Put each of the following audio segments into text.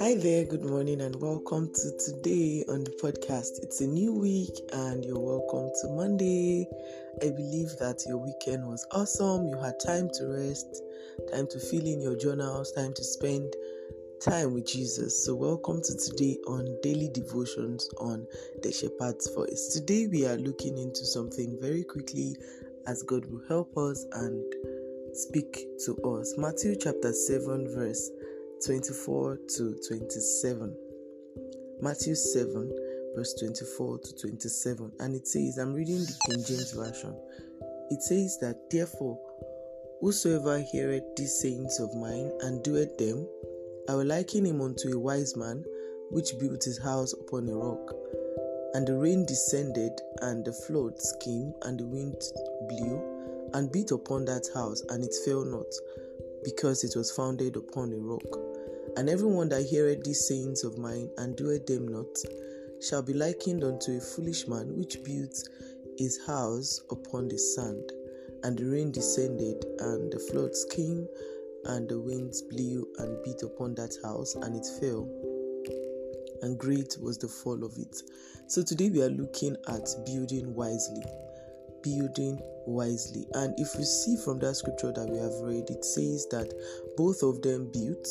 Hi there, good morning and welcome to today on the podcast. It's a new week and you're welcome to Monday. I believe that your weekend was awesome. You had time to rest, time to fill in your journals, time to spend time with Jesus. So welcome to today on Daily Devotions on the Shepherd's Voice. Today we are looking into something very quickly as God will help us and speak to us. Matthew chapter 7 verse 24 to 27. Matthew 7 verse 24 to 27. And it says, I'm reading the King James Version. It says that, therefore, whosoever heareth these sayings of mine and doeth them, I will liken him unto a wise man, which built his house upon a rock. And the rain descended, and the floods came, and the wind blew, and beat upon that house, and it fell not, because it was founded upon a rock. And everyone that heareth these sayings of mine, and doeth them not, shall be likened unto a foolish man, which built his house upon the sand. And the rain descended, and the floods came, and the winds blew, and beat upon that house, and it fell. And great was the fall of it. So today we are looking at building wisely. And if we see from that scripture that we have read, it says that both of them built.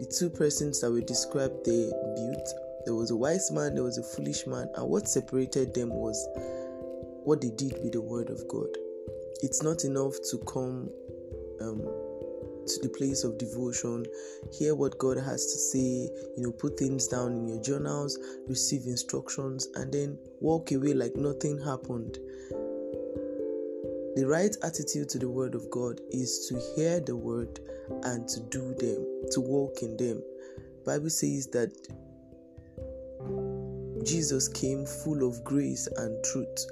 The two persons that were described, they built. There was a wise man, there was a foolish man. And what separated them was what they did with the word of God. It's not enough to come to the place of devotion, hear what God has to say, put things down in your journals, receive instructions, and then walk away like nothing happened. The right attitude to the word of God is to hear the word and to do them, to walk in them. The Bible says that Jesus came full of grace and truth.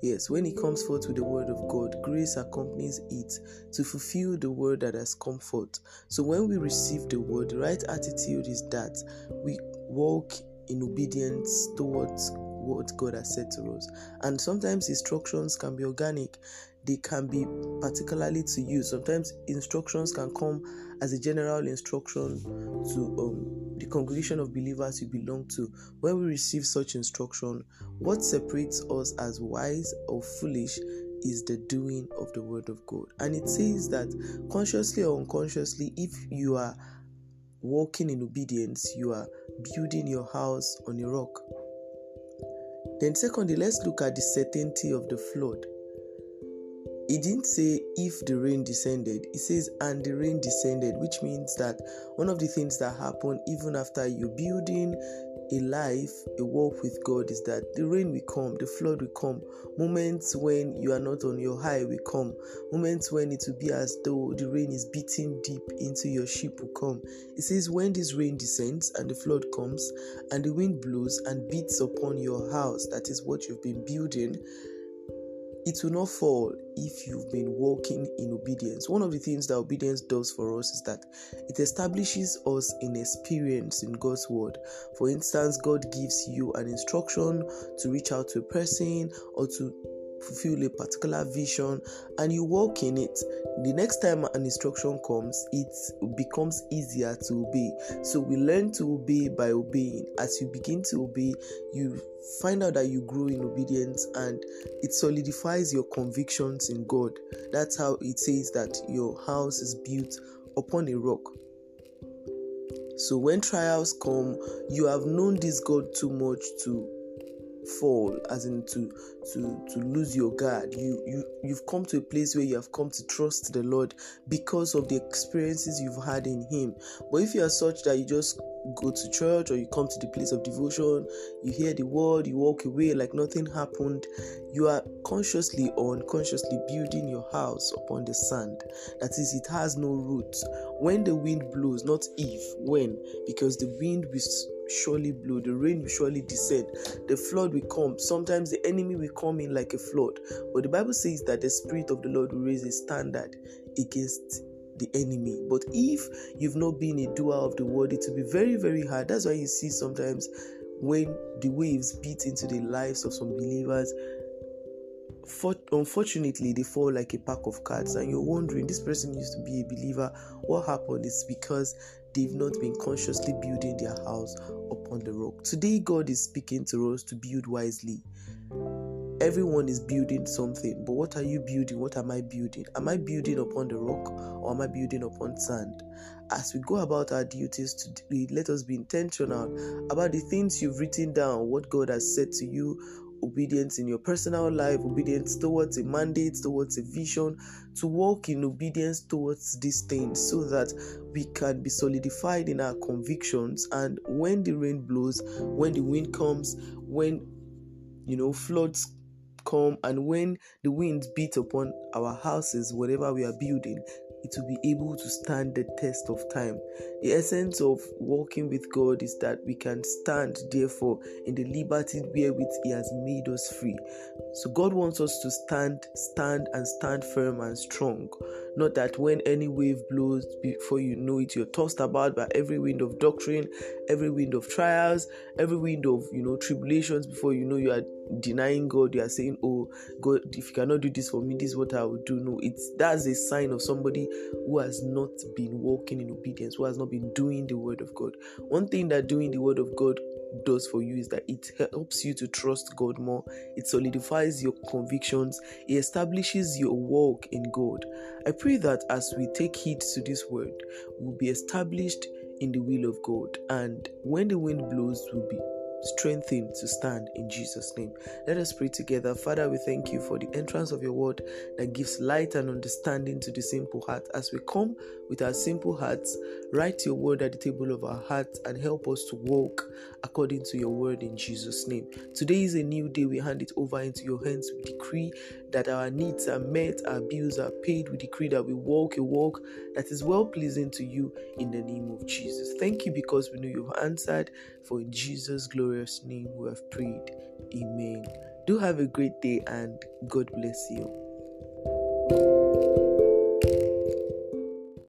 Yes, when he comes forth with the word of God, grace accompanies it to fulfill the word that has come forth. So when we receive the word, the right attitude is that we walk in obedience towards what God has said to us. And sometimes instructions can be organic. They can be particularly to you. Sometimes instructions can come as a general instruction to the congregation of believers you belong to. When we receive such instruction, what separates us as wise or foolish is the doing of the word of God. And it says that consciously or unconsciously, if you are walking in obedience, you are building your house on a rock. Then secondly, let's look at the certainty of the flood. It didn't say if the rain descended. It says, and the rain descended, which means that one of the things that happen even after you're building a life, a walk with God, is that the rain will come, the flood will come. Moments when you are not on your high will come. Moments when it will be as though the rain is beating deep into your ship will come. It says, when this rain descends and the flood comes and the wind blows and beats upon your house, that is what you've been building, it will not fall if you've been walking in obedience. One of the things that obedience does for us is that it establishes us in experience in God's word. For instance, God gives you an instruction to reach out to a person or to fulfill a particular vision, and you walk in it. The next time an instruction comes, it becomes easier to obey. So we learn to obey by obeying. As you begin to obey, you find out that you grow in obedience, and it solidifies your convictions in God. That's how it says that your house is built upon a rock. So when trials come, you have known this God too much to fall, as in to lose your guard. You've come to a place where you have come to trust the Lord because of the experiences you've had in him. But if you are such that you just go to church or you come to the place of devotion, you hear the word, you walk away like nothing happened, you are consciously or unconsciously building your house upon the sand. That is, it has no roots. When the wind blows, not if, when, because the wind will surely blow, the rain will surely descend, the flood will come. Sometimes the enemy will come in like a flood, but the Bible says that the Spirit of the Lord will raise a standard against the enemy. But if you've not been a doer of the word, it will be very, very hard. That's why you see sometimes when the waves beat into the lives of some believers, Unfortunately, they fall like a pack of cards, and you're wondering, this person used to be a believer, what happened? It's because they've not been consciously building their house upon the rock. Today, God is speaking to us to build wisely. Everyone is building something, but what are you building? What am I building? Am I building upon the rock, or am I building upon sand? As we go about our duties today, let us be intentional about the things you've written down, what God has said to you. Obedience in your personal life, obedience towards a mandate, towards a vision, to walk in obedience towards these things, so that we can be solidified in our convictions. And when the rain blows, when the wind comes, when floods come, and when the winds beat upon our houses, whatever we are building, it will be able to stand the test of time. The essence of walking with God is that we can stand, therefore, in the liberty wherewith He has made us free. So God wants us to stand firm and strong. Not that when any wave blows, before you know it, you're tossed about by every wind of doctrine, every wind of trials, every wind of tribulations. Before you know, you are denying God. You are saying, "Oh God, if you cannot do this for me, this is what I will do." No, that's a sign of somebody who has not been walking in obedience, who has not been doing the word of God. One thing that doing the word of God does for you is that it helps you to trust God more. It solidifies your convictions. It establishes your walk in God. I pray that as we take heed to this word, we'll be established in the will of God, and when the wind blows, we'll be strengthened to stand, in Jesus' name. Let us pray together. Father, we thank you for the entrance of your word that gives light and understanding to the simple heart. As we come with our simple hearts, write your word at the table of our hearts and help us to walk according to your word, in Jesus' name. Today is a new day. We hand it over into your hands. We decree that our needs are met, our bills are paid. We decree that we walk a walk that is well pleasing to you, in the name of Jesus. Thank you, because we know you've answered. For in Jesus' glorious name we have prayed. Amen. Do have a great day, and God bless you.